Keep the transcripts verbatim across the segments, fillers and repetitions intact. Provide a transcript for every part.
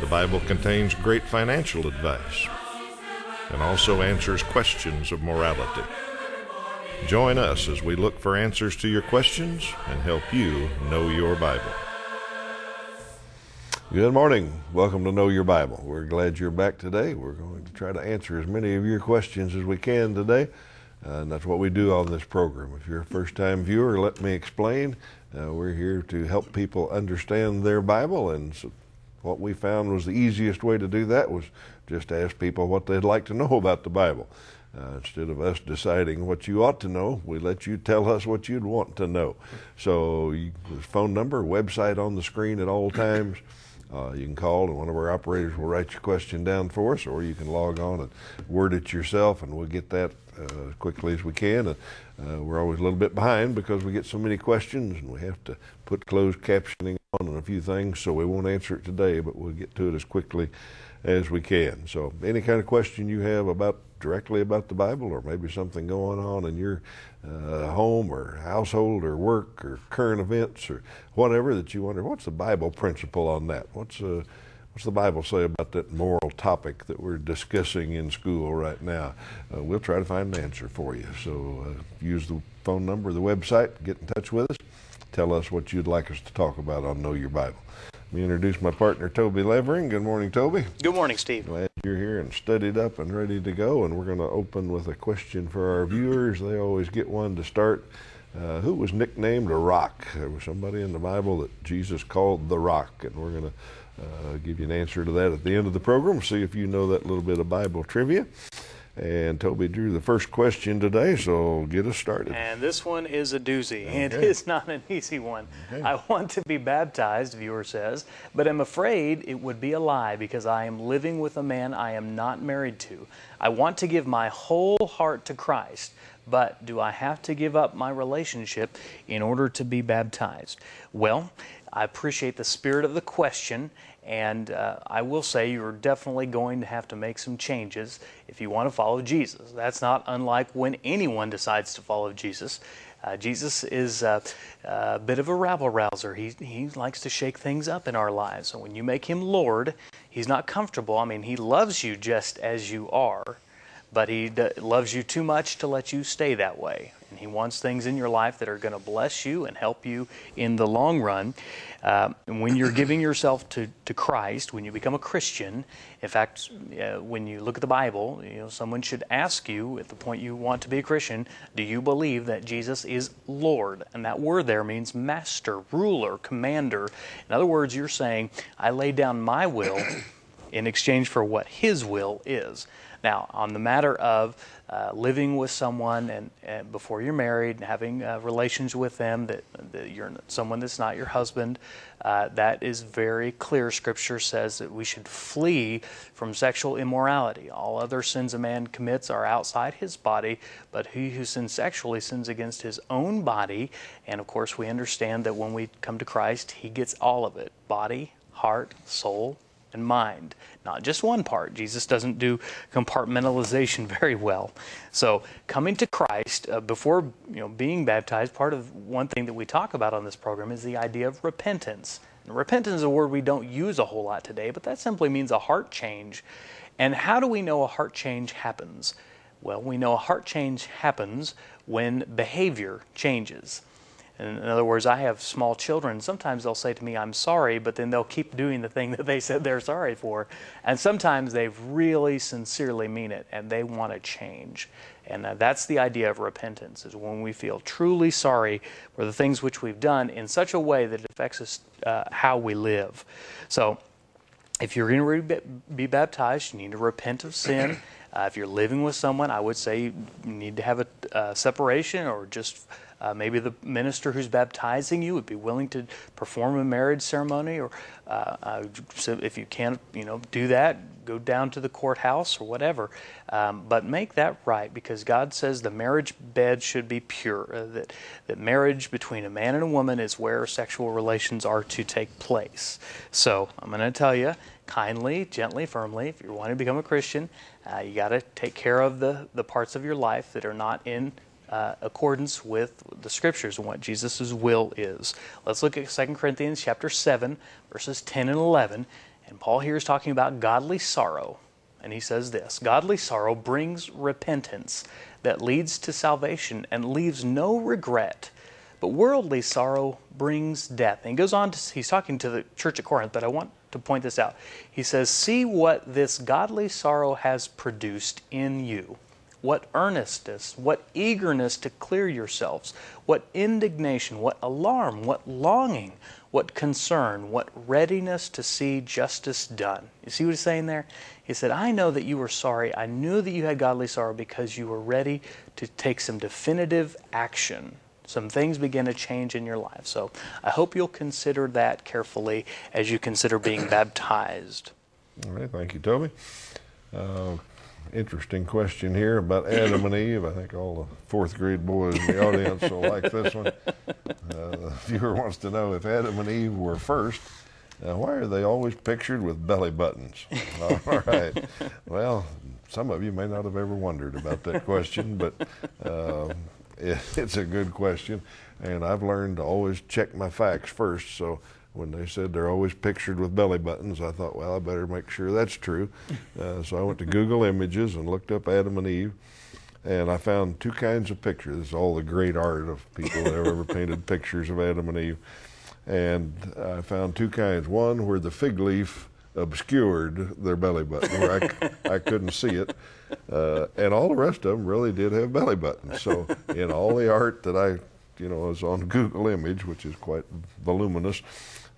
The Bible contains great financial advice and also answers questions of morality. Join us as we look for answers to your questions and help you know your Bible. Good morning. Welcome to Know Your Bible. We're glad you're back today. We're going to try to answer as many of your questions as we can today, uh, and that's what we do on this program. If you're a first-time viewer, let me explain. Uh, we're here to help people understand their Bible, and so what we found was the easiest way to do that was just to ask people what they'd like to know about the Bible. Uh, instead of us deciding what you ought to know, we let you tell us what you'd want to know. So you, phone number, website on the screen at all times. Uh, you can call and one of our operators will write your question down for us, or you can log on and word it yourself, and we'll get that uh, as quickly as we can. And, uh, we're always a little bit behind because we get so many questions and we have to put closed captioning on and a few things, so we won't answer it today, but we'll get to it as quickly as we can. So any kind of question you have about directly about the Bible, or maybe something going on in your uh, home or household or work or current events or whatever that you wonder, what's the Bible principle on that? What's, uh, what's the Bible say about that moral topic that we're discussing in school right now? Uh, we'll try to find an answer for you. So uh, use the phone number, the website, get in touch with us. Tell us what you'd like us to talk about on Know Your Bible. Let me introduce my partner, Toby Levering. Good morning, Toby. Good morning, Steve. Glad you're here and studied up and ready to go. And we're going to open with a question for our viewers. They always get one to start. Uh, who was nicknamed a rock? There was somebody in the Bible that Jesus called the rock. And we're going to uh, give you an answer to that at the end of the program. See if you know that little bit of Bible trivia. And Toby drew the first question today, so get us started. And this one is a doozy. Okay. It is not an easy one. Okay. I want to be baptized, viewer says, but I'm afraid it would be a lie because I am living with a man I am not married to. I want to give my whole heart to Christ, but do I have to give up my relationship in order to be baptized? Well, I appreciate the spirit of the question. And uh, I will say you're definitely going to have to make some changes if you want to follow Jesus. That's not unlike when anyone decides to follow Jesus. Uh, Jesus is uh, a bit of a rabble-rouser. He, he likes to shake things up in our lives. So when you make Him Lord, He's not comfortable. I mean, He loves you just as you are, but He d- loves you too much to let you stay that way. And He wants things in your life that are going to bless you and help you in the long run. Uh, and when you're giving yourself to, to Christ, when you become a Christian, in fact, uh, when you look at the Bible, you know, someone should ask you at the point you want to be a Christian, do you believe that Jesus is Lord? And that word there means master, ruler, commander. In other words, you're saying, I lay down my will in exchange for what His will is. Now, on the matter of uh, living with someone and, and before you're married and having uh, relations with them, that, that you're someone that's not your husband, uh, that is very clear. Scripture says that we should flee from sexual immorality. All other sins a man commits are outside his body, but he who sins sexually sins against his own body. And of course, we understand that when we come to Christ, He gets all of it, body, heart, soul, and mind, not just one part. Jesus doesn't do compartmentalization very well. So coming to Christ uh, before you know being baptized, part of one thing that we talk about on this program is the idea of repentance. And repentance is a word we don't use a whole lot today, but that simply means a heart change. And how do we know a heart change happens? Well, we know a heart change happens when behavior changes. In other words, I have small children. Sometimes they'll say to me, I'm sorry, but then they'll keep doing the thing that they said they're sorry for. And sometimes they really sincerely mean it, and they want to change. And that's the idea of repentance, is when we feel truly sorry for the things which we've done in such a way that it affects us, uh, how we live. So if you're going to be baptized, you need to repent of sin. Uh, if you're living with someone, I would say you need to have a uh, separation or just Uh, maybe the minister who's baptizing you would be willing to perform a marriage ceremony, or uh, uh, so if you can't, you know, do that, go down to the courthouse or whatever. Um, but make that right, because God says the marriage bed should be pure. Uh, that that marriage between a man and a woman is where sexual relations are to take place. So I'm going to tell you, kindly, gently, firmly, if you want to become a Christian, uh, you got to take care of the the parts of your life that are not in Uh, accordance with the Scriptures and what Jesus' will is. Let's look at Second Corinthians chapter seven, verses ten and eleven. And Paul here is talking about godly sorrow. And he says this: godly sorrow brings repentance that leads to salvation and leaves no regret. But worldly sorrow brings death. And he goes on, to, he's talking to the church at Corinth, but I want to point this out. He says, see what this godly sorrow has produced in you. What earnestness, what eagerness to clear yourselves, what indignation, what alarm, what longing, what concern, what readiness to see justice done. You see what he's saying there? He said, I know that you were sorry. I knew that you had godly sorrow because you were ready to take some definitive action. Some things begin to change in your life. So I hope you'll consider that carefully as you consider being baptized. All right. Thank you, Toby. Uh, Interesting question here about Adam and Eve. I think all the fourth grade boys in the audience will like this one. Uh, the viewer wants to know, if Adam and Eve were first, uh, why are they always pictured with belly buttons? All right. Well, some of you may not have ever wondered about that question, but uh, it, it's a good question. And I've learned to always check my facts first. So when they said they're always pictured with belly buttons, I thought, well, I better make sure that's true. Uh, so I went to Google Images and looked up Adam and Eve, and I found two kinds of pictures. This is all the great art of people that have ever painted pictures of Adam and Eve. And I found two kinds. One where the fig leaf obscured their belly button, where I, I couldn't see it. Uh, and all the rest of them really did have belly buttons. So in all the art that I, you know, is on Google Image, which is quite voluminous,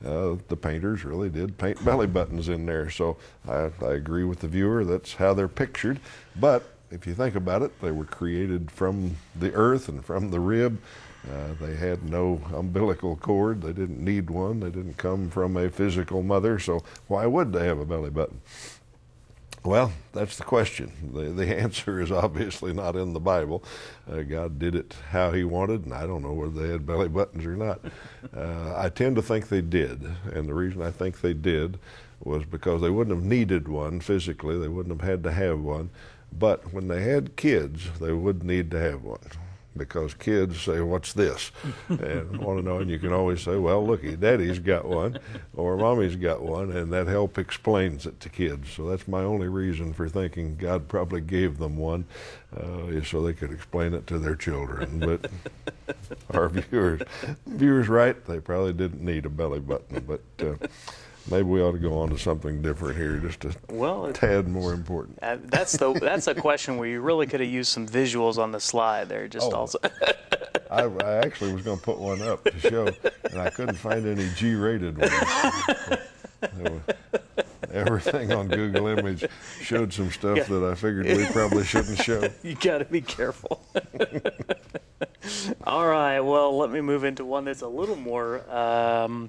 Uh, the painters really did paint belly buttons in there. So I, I agree with the viewer, that's how they're pictured. But if you think about it, they were created from the earth and from the rib. Uh, they had no umbilical cord. They didn't need one. They didn't come from a physical mother. So why would they have a belly button? Well, that's the question. The, the answer is obviously not in the Bible. Uh, God did it how he wanted, and I don't know whether they had belly buttons or not. Uh, I tend to think they did, and the reason I think they did was because they wouldn't have needed one physically. They wouldn't have had to have one. But when they had kids, they would need to have one, because kids say, what's this? And want to know, and you can always say, well, looky, daddy's got one, or mommy's got one, and that help explains it to kids. So that's my only reason for thinking God probably gave them one, uh, is so they could explain it to their children. But our viewers, viewers right, they probably didn't need a belly button, but uh, maybe we ought to go on to something different here, just a well, tad more important. Uh, that's the that's a question where you really could have used some visuals on the slide there. Just oh, also, I, I actually was going to put one up to show, and I couldn't find any G-rated ones. Everything on Google Image showed some stuff yeah. that I figured we probably shouldn't show. You got to be careful. All right, well, let me move into one that's a little more, um,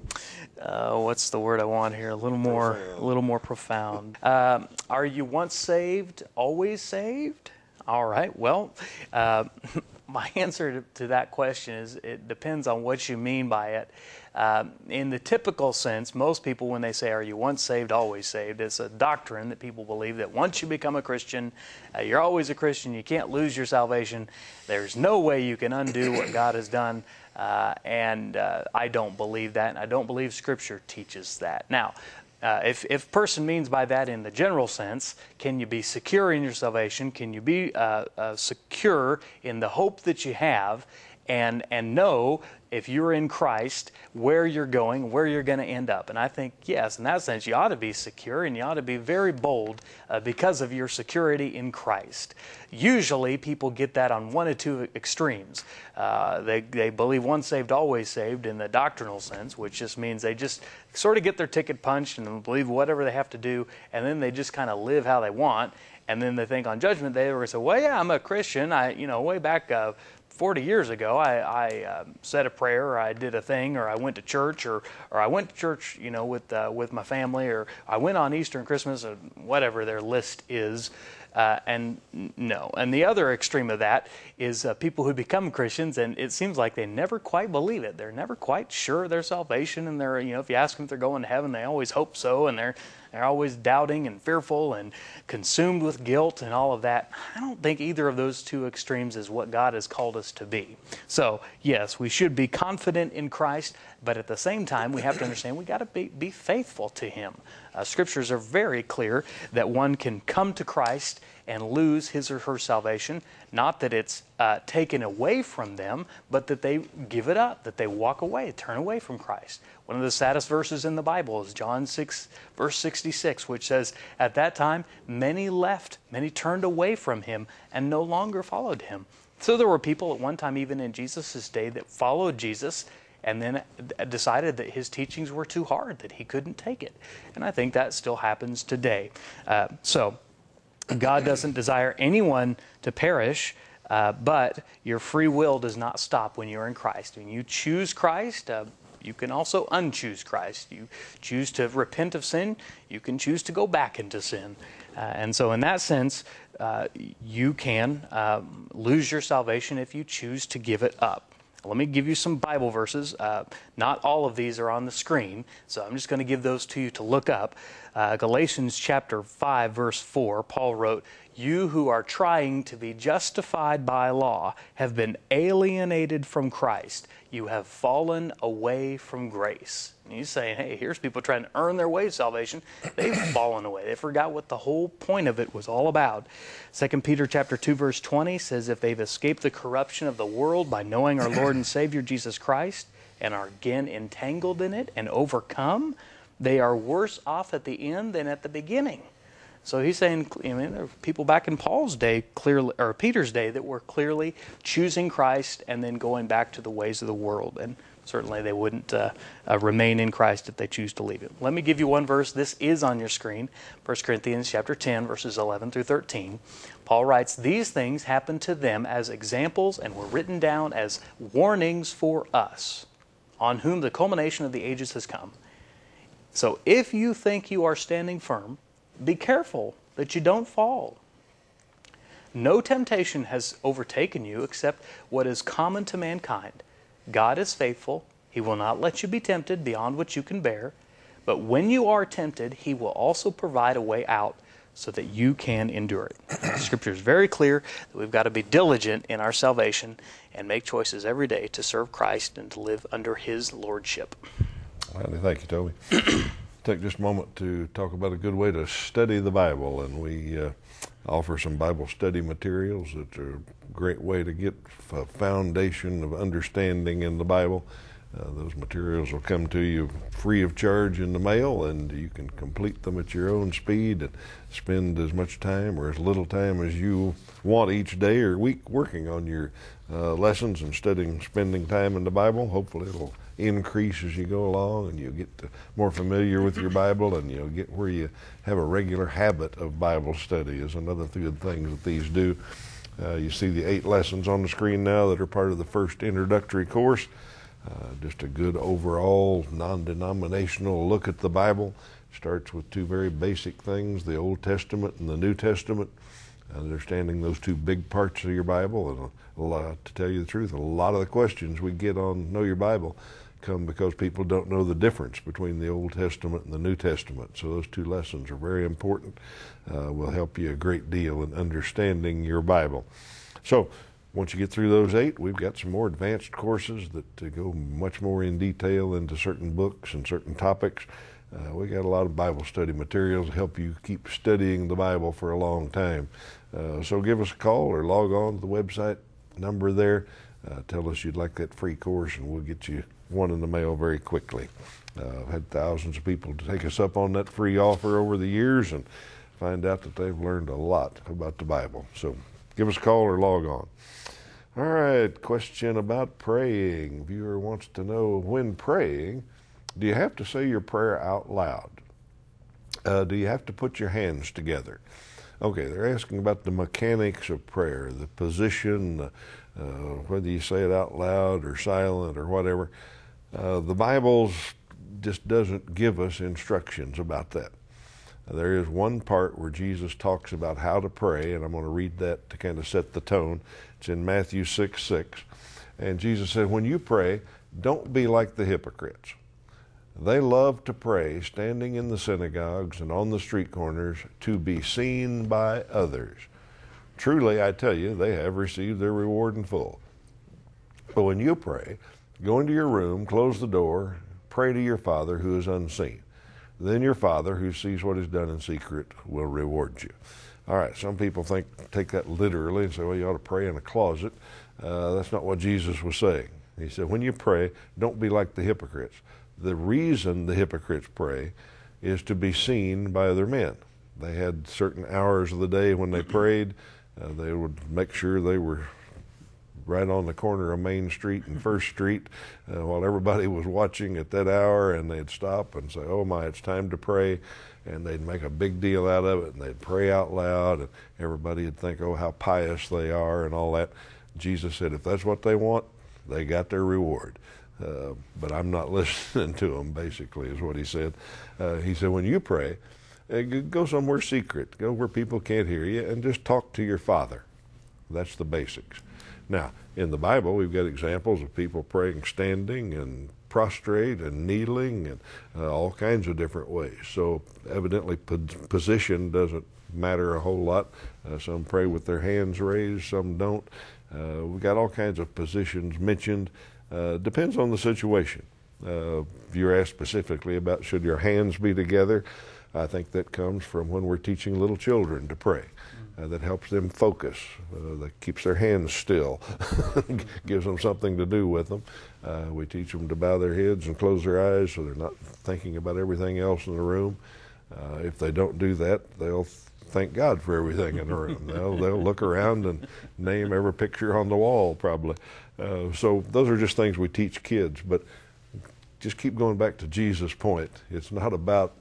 uh, what's the word I want here? A little more, a little more profound. Um, are you once saved, always saved? All right, well, uh, my answer to, to that question is it depends on what you mean by it. Um, in the typical sense, most people, when they say, are you once saved, always saved, it's a doctrine that people believe that once you become a Christian, uh, you're always a Christian, you can't lose your salvation, there's no way you can undo what God has done, uh, and uh, I don't believe that, and I don't believe Scripture teaches that. Now, Uh, if, if person means by that in the general sense, can you be secure in your salvation? Can you be uh, uh, secure in the hope that you have, and, and know if you're in Christ where you're going, where you're going to end up? And I think, yes, in that sense, you ought to be secure, and you ought to be very bold uh, because of your security in Christ. Usually people get that on one or two extremes. Uh, they, they believe once saved, always saved in the doctrinal sense, which just means they just sort of get their ticket punched and believe whatever they have to do, and then they just kind of live how they want. And then they think on Judgment Day, they're going to say, well, yeah, I'm a Christian. I, you know, way back uh, Forty years ago, I, I uh, said a prayer, or I did a thing, or I went to church, or or I went to church, you know, with uh, with my family, or I went on Easter and Christmas, or whatever their list is. Uh, and no, and the other extreme of that is uh, people who become Christians, and it seems like they never quite believe it. They're never quite sure of their salvation, and they're, you know, if you ask them if they're going to heaven, they always hope so, and they're they're always doubting and fearful and consumed with guilt and all of that. I don't think either of those two extremes is what God has called us to be. So, yes, we should be confident in Christ, but at the same time, we have to understand we got to be, be faithful to Him. Uh, scriptures are very clear that one can come to Christ and lose his or her salvation. Not that it's uh, taken away from them, but that they give it up, that they walk away, turn away from Christ. One of the saddest verses in the Bible is John six, verse sixty-six, which says, "At that time, many left, many turned away from Him and no longer followed Him." So there were people at one time, even in Jesus' day, that followed Jesus and then decided that His teachings were too hard, that He couldn't take it. And I think that still happens today. Uh, so, God doesn't desire anyone to perish, uh, but your free will does not stop when you're in Christ. When you choose Christ, uh, you can also unchoose Christ. You choose to repent of sin, you can choose to go back into sin. Uh, and so in that sense, uh, you can um, lose your salvation if you choose to give it up. Let me give you some Bible verses. Uh, not all of these are on the screen, so I'm just going to give those to you to look up. Uh, Galatians chapter five, verse four, Paul wrote, "You who are trying to be justified by law have been alienated from Christ. You have fallen away from grace." And he's saying, hey, here's people trying to earn their way to salvation. They've fallen away. They forgot what the whole point of it was all about. Second Peter chapter two, verse twenty says, "If they've escaped the corruption of the world by knowing our Lord and Savior Jesus Christ and are again entangled in it and overcome, they are worse off at the end than at the beginning." So he's saying, I mean, there were people back in Paul's day, clearly, or Peter's day, that were clearly choosing Christ and then going back to the ways of the world. And certainly they wouldn't uh, uh, remain in Christ if they choose to leave Him. Let me give you one verse. This is on your screen. First Corinthians chapter ten, verses eleven through thirteen. Paul writes, "These things happened to them as examples and were written down as warnings for us, on whom the culmination of the ages has come. So if you think you are standing firm, be careful that you don't fall. No temptation has overtaken you except what is common to mankind. God is faithful. He will not let you be tempted beyond what you can bear. But when you are tempted, He will also provide a way out so that you can endure it." Scripture is very clear that we've got to be diligent in our salvation and make choices every day to serve Christ and to live under His lordship. Thank you, Toby. Take just a moment to talk about a good way to study the Bible, and we uh, offer some Bible study materials that are a great way to get a foundation of understanding in the Bible. Uh, those materials will come to you free of charge in the mail, and you can complete them at your own speed and spend as much time or as little time as you want each day or week working on your uh, lessons and studying, spending time in the Bible. Hopefully it'll increase as you go along, and you'll get more familiar with your Bible, and you'll get where you have a regular habit of Bible study is another good thing that these do. Uh, you see the eight lessons on the screen now that are part of the first introductory course. Uh, just a good overall non-denominational look at the Bible. Starts with two very basic things, the Old Testament and the New Testament. Understanding those two big parts of your Bible, and a lot, to tell you the truth, a lot of the questions we get on Know Your Bible come because people don't know the difference between the Old Testament and the New Testament. So those two lessons are very important. Uh, will help you a great deal in understanding your Bible. So once you get through those eight, we've got some more advanced courses that uh, go much more in detail into certain books and certain topics. Uh, we got a lot of Bible study materials to help you keep studying the Bible for a long time. Uh, so give us a call or log on to the website number there. Uh, tell us you'd like that free course, and we'll get you one in the mail very quickly. Uh, I've had thousands of people to take us up on that free offer over the years and find out that they've learned a lot about the Bible. So give us a call or log on. All right, question about praying. Viewer wants to know, when praying, do you have to say your prayer out loud? Uh, do you have to put your hands together? Okay, they're asking about the mechanics of prayer, the position, uh, whether you say it out loud or silent or whatever. Uh, the Bible just doesn't give us instructions about that. There is one part where Jesus talks about how to pray, and I'm going to read that to kind of set the tone. It's in Matthew six six. And Jesus said, when you pray, don't be like the hypocrites. They love to pray standing in the synagogues and on the street corners to be seen by others. Truly, I tell you, they have received their reward in full. But when you pray, go into your room, close the door, pray to your Father who is unseen. Then your Father who sees what is done in secret will reward you. All right, some people think take that literally and say, well, you ought to pray in a closet. Uh, that's not what Jesus was saying. He said, when you pray, don't be like the hypocrites. The reason the hypocrites pray is to be seen by other men. They had certain hours of the day when they prayed. Uh, they would make sure they were right on the corner of Main Street and First Street uh, while everybody was watching at that hour, and they'd stop and say, oh my, it's time to pray, and they'd make a big deal out of it, and they'd pray out loud, and everybody would think, oh, how pious they are and all that. Jesus said, if that's what they want, they got their reward. Uh, but I'm not listening to them, basically, is what he said. Uh, he said, when you pray, uh, go somewhere secret. Go where people can't hear you and just talk to your Father. That's the basics. Now, in the Bible, we've got examples of people praying standing and prostrate and kneeling and uh, all kinds of different ways. So evidently position doesn't matter a whole lot. Uh, some pray with their hands raised, some don't. Uh, we've got all kinds of positions mentioned. Uh, depends on the situation. Uh, you're asked specifically about should your hands be together. I think that comes from when we're teaching little children to pray. Uh, that helps them focus. Uh, that keeps their hands still. Gives them something to do with them. Uh, we teach them to bow their heads and close their eyes so they're not thinking about everything else in the room. Uh, if they don't do that, they'll thank God for everything in the room. They'll, they'll look around and name every picture on the wall, probably. Uh, so those are just things we teach kids. But just keep going back to Jesus' point. It's not about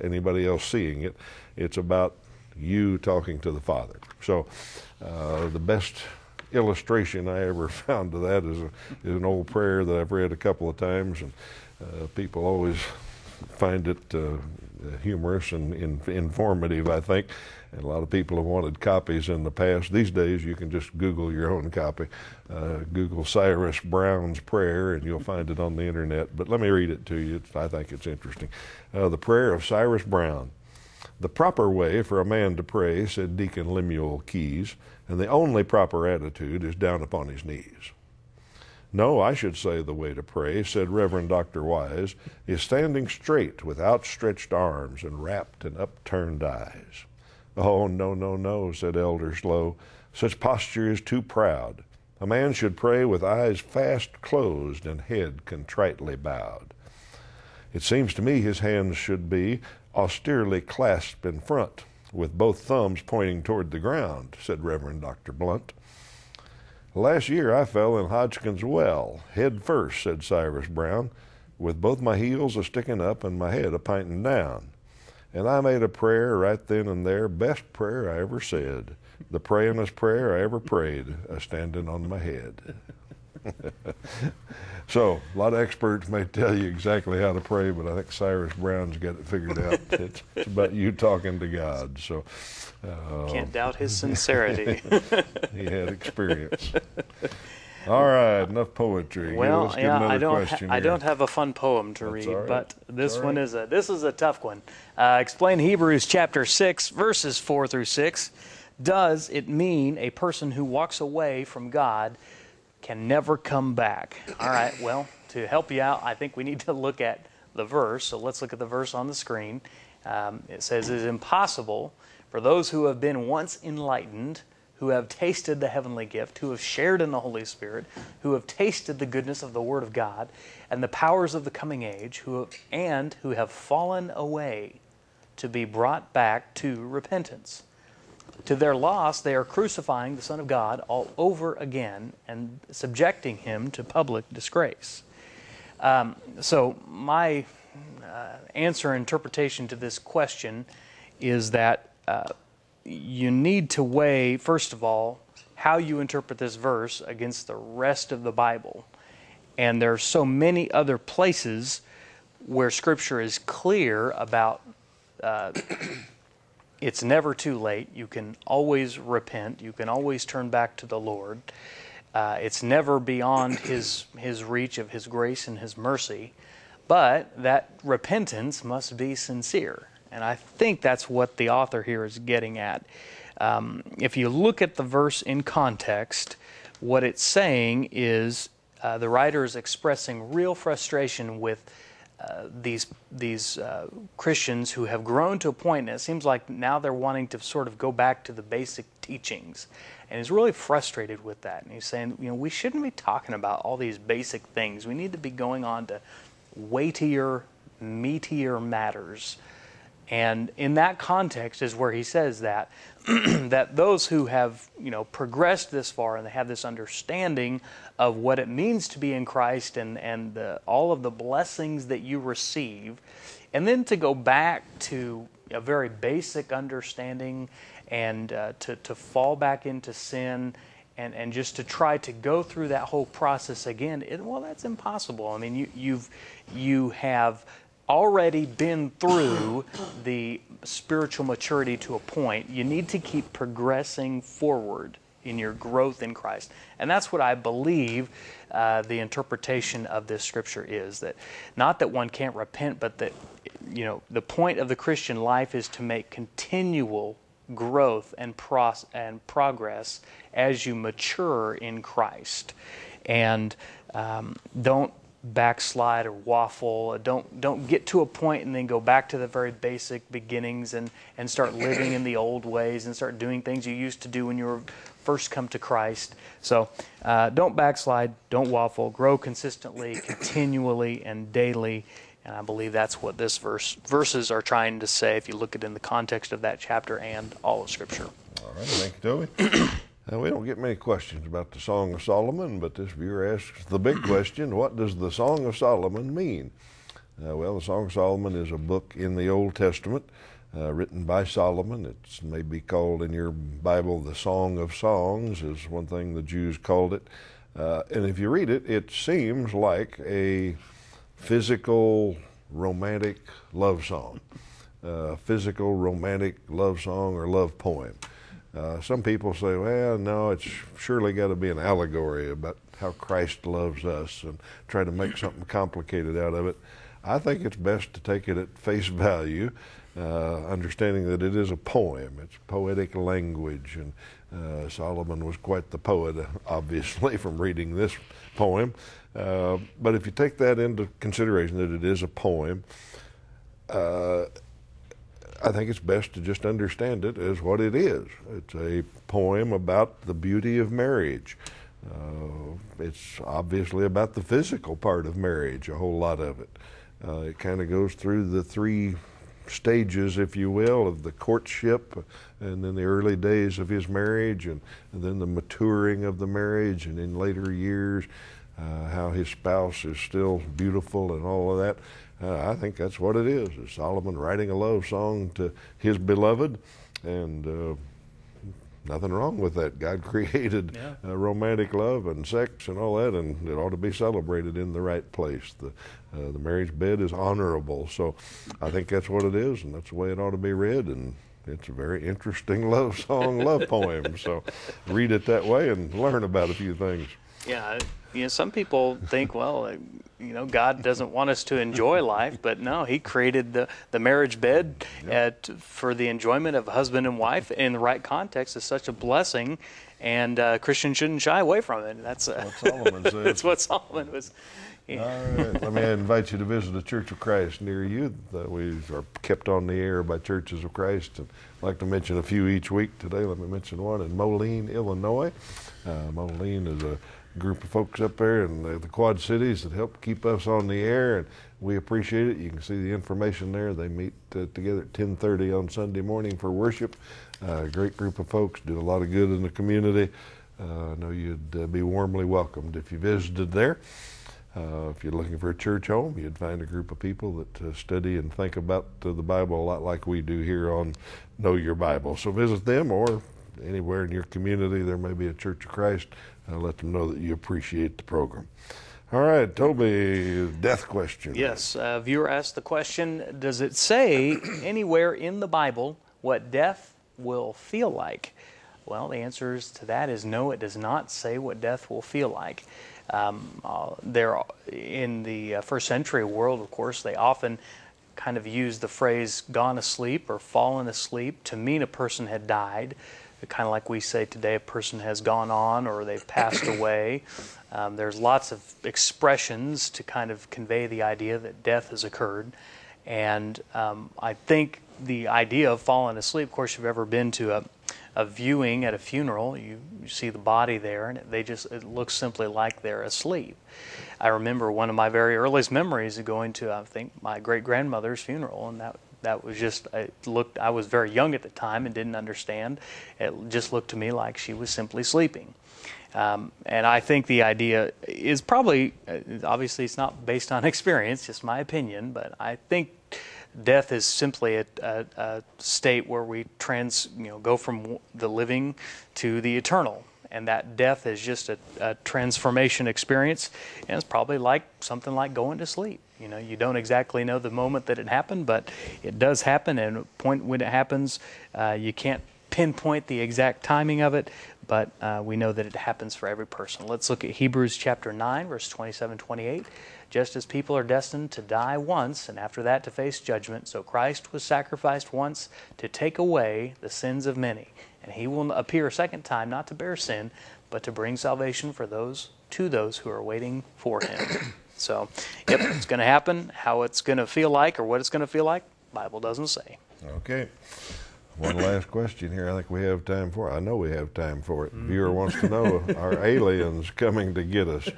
anybody else seeing it. It's about you talking to the Father. So uh, the best illustration I ever found of that is, a, is an old prayer that I've read a couple of times. And uh, people always find it uh, humorous and in, informative, I think. And a lot of people have wanted copies in the past. These days, you can just Google your own copy. Uh, Google Cyrus Brown's prayer, and you'll find it on the internet. But let me read it to you. It's, I think it's interesting. Uh, the prayer of Cyrus Brown. The proper way for a man to pray, said Deacon Lemuel Keys, and the only proper attitude is down upon his knees. No, I should say the way to pray, said Reverend Doctor Wise, is standing straight with outstretched arms and rapt and upturned eyes. Oh, no, no, no, said Elder Slow. Such posture is too proud. A man should pray with eyes fast closed and head contritely bowed. It seems to me his hands should be austerely clasped in front, with both thumbs pointing toward the ground, said Reverend Doctor Blunt. Last year I fell in Hodgkin's well, head first, said Cyrus Brown, with both my heels a-sticking up and my head a-pinting down. And I made a prayer right then and there, best prayer I ever said, the prayingest prayer I ever prayed, a-standing on my head. So, a lot of experts may tell you exactly how to pray, but I think Cyrus Brown's got it figured out. It's, it's about you talking to God. So, uh, can't doubt his sincerity. He had experience. All right, enough poetry. Well, Let's yeah, I don't. Ha I don't have a fun poem to That's read, right. but this That's one right. is a. This is a tough one. Uh, explain Hebrews chapter six, verses four through six. Does it mean a person who walks away from God can never come back? All right, well, to help you out, I think we need to look at the verse. So let's look at the verse on the screen. Um, it says, it is impossible for those who have been once enlightened, who have tasted the heavenly gift, who have shared in the Holy Spirit, who have tasted the goodness of the Word of God and the powers of the coming age, who have, and who have fallen away, to be brought back to repentance. To their loss, they are crucifying the Son of God all over again and subjecting him to public disgrace. Um, so my uh, answer interpretation to this question is that uh, you need to weigh, first of all, how you interpret this verse against the rest of the Bible. And there are so many other places where Scripture is clear about uh, it's never too late. You can always repent. You can always turn back to the Lord. Uh, it's never beyond his, his reach of His grace and His mercy. But that repentance must be sincere. And I think that's what the author here is getting at. Um, if you look at the verse in context, what it's saying is uh, the writer is expressing real frustration with uh, these, these uh, Christians who have grown to a point, and it seems like now they're wanting to sort of go back to the basic teachings. And he's really frustrated with that. And he's saying, you know, we shouldn't be talking about all these basic things. We need to be going on to weightier, meatier matters. And in that context is where he says that, that those who have, you know, progressed this far and they have this understanding of what it means to be in Christ and, and the, all of the blessings that you receive, and then to go back to a very basic understanding and uh, to, to fall back into sin and, and just to try to go through that whole process again, it, well, that's impossible. I mean, you, you've, you have... already been through the spiritual maturity to a point. You need to keep progressing forward in your growth in Christ. And that's what I believe uh, the interpretation of this scripture is, that not that one can't repent, but that, you know, the point of the Christian life is to make continual growth and pros- and progress as you mature in Christ. And um, don't backslide or waffle. Don't don't get to a point and then go back to the very basic beginnings and, and start living in the old ways and start doing things you used to do when you were first come to Christ. So uh, don't backslide, don't waffle, grow consistently, continually, and daily. And I believe that's what this verse verses are trying to say if you look at it in the context of that chapter and all of Scripture. All right, thank you, Toby. Now, we don't get many questions about the Song of Solomon, but this viewer asks the big question, what does the Song of Solomon mean? Uh, well, the Song of Solomon is a book in the Old Testament uh, written by Solomon. It may be called in your Bible the Song of Songs, is one thing the Jews called it. Uh, and if you read it, it seems like a physical, romantic love song, uh, physical, romantic love song or love poem. Uh, some people say, well, no, it's surely got to be an allegory about how Christ loves us and try to make something complicated out of it. I think it's best to take it at face value, uh, understanding that it is a poem. It's poetic language, and uh, Solomon was quite the poet, obviously, from reading this poem. Uh, but if you take that into consideration, that it is a poem, uh, I think it's best to just understand it as what it is. It's a poem about the beauty of marriage. Uh, it's obviously about the physical part of marriage, a whole lot of it. Uh, it kind of goes through the three stages, if you will, of the courtship and then the early days of his marriage and, and then the maturing of the marriage and in later years, uh, how his spouse is still beautiful and all of that. Uh, I think that's what it is, is Solomon writing a love song to his beloved, and uh, nothing wrong with that. God created yeah. uh, romantic love and sex and all that, and it ought to be celebrated in the right place. The, uh, the marriage bed is honorable, so I think that's what it is, and that's the way it ought to be read, and it's a very interesting love song, love poem, so read it that way and learn about a few things. Yeah, you know, some people think, well, you know, God doesn't want us to enjoy life, but no, He created the, the marriage bed at, for the enjoyment of husband and wife in the right context is such a blessing, and uh, Christians shouldn't shy away from it. That's, uh, that's what Solomon said. That's what Solomon was. Yeah. All right, let me invite you to visit a Church of Christ near you. We are kept on the air by Churches of Christ, and I'd like to mention a few each week today. Let me mention one in Moline, Illinois. Uh, Moline is a group of folks up there in the Quad Cities that help keep us on the air, and we appreciate it. You can see the information there. They meet uh, together at ten thirty on Sunday morning for worship. Uh, a great group of folks, do a lot of good in the community. Uh, I know you'd uh, be warmly welcomed if you visited there. Uh, if you're looking for a church home, you'd find a group of people that uh, study and think about uh, the Bible a lot like we do here on Know Your Bible. So visit them, or anywhere in your community there may be a Church of Christ. Uh, let them know that you appreciate the program. All right, Toby, death question. Yes, a viewer asked the question, does it say anywhere in the Bible what death will feel like? Well, the answer to that is no, it does not say what death will feel like. Um, uh, there, in the uh, first century world, of course, they often kind of used the phrase gone asleep or fallen asleep to mean a person had died. Kind of like we say today, a person has gone on or they've passed away. Um, there's lots of expressions to kind of convey the idea that death has occurred. And um, I think the idea of falling asleep, of course, if you've ever been to a, a viewing at a funeral, you, you see the body there, and they just, it looks simply like they're asleep. I remember one of my very earliest memories of going to, I think, my great-grandmother's funeral, and that That was just, it looked, I was very young at the time and didn't understand. It just looked to me like she was simply sleeping. Um, and I think the idea is probably, obviously it's not based on experience, just my opinion, but I think death is simply a, a, a state where we trans, you know, go from the living to the eternal. And that death is just a, a transformation experience, and it's probably like something like going to sleep. You know, you don't exactly know the moment that it happened, but it does happen, and the point when it happens, uh, you can't pinpoint the exact timing of it, but uh, we know that it happens for every person. Let's look at Hebrews chapter nine, verse twenty-seven, twenty-eight. Just as people are destined to die once, and after that to face judgment, so Christ was sacrificed once to take away the sins of many. And he will appear a second time, not to bear sin, but to bring salvation for those to those who are waiting for him. So, yep, it's going to happen. How it's going to feel like, or what it's going to feel like, the Bible doesn't say. Okay. One last question here. I think we have time for it. I know we have time for it. Mm. Viewer wants to know, are aliens coming to get us?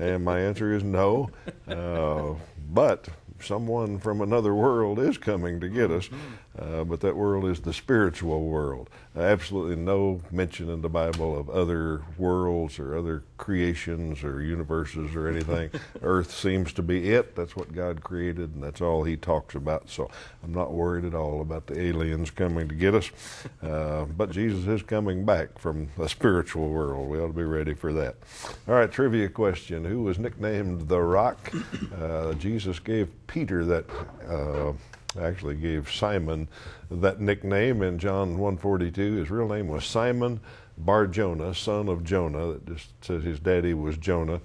And my answer is no. Uh, but someone from another world is coming to get us, uh, but that world is the spiritual world. Absolutely no mention in the Bible of other worlds or other creations or universes or anything. Earth seems to be it. That's what God created, and that's all he talks about. So I'm not worried at all about the aliens coming to get us, uh, but Jesus is coming back from a spiritual world. We ought to be ready for that. All right, trivia question. Who was nicknamed the Rock? Uh, Jesus gave Peter that, uh, actually gave Simon that nickname in John one forty-two. His real name was Simon Bar Jonah, son of Jonah. That just says his daddy was Jonah.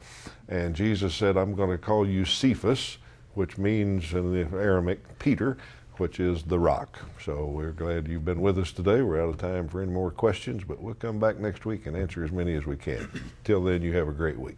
And Jesus said, I'm going to call you Cephas, which means in the Aramaic, Peter, which is the rock. So we're glad you've been with us today. We're out of time for any more questions, but we'll come back next week and answer as many as we can. Till then, you have a great week.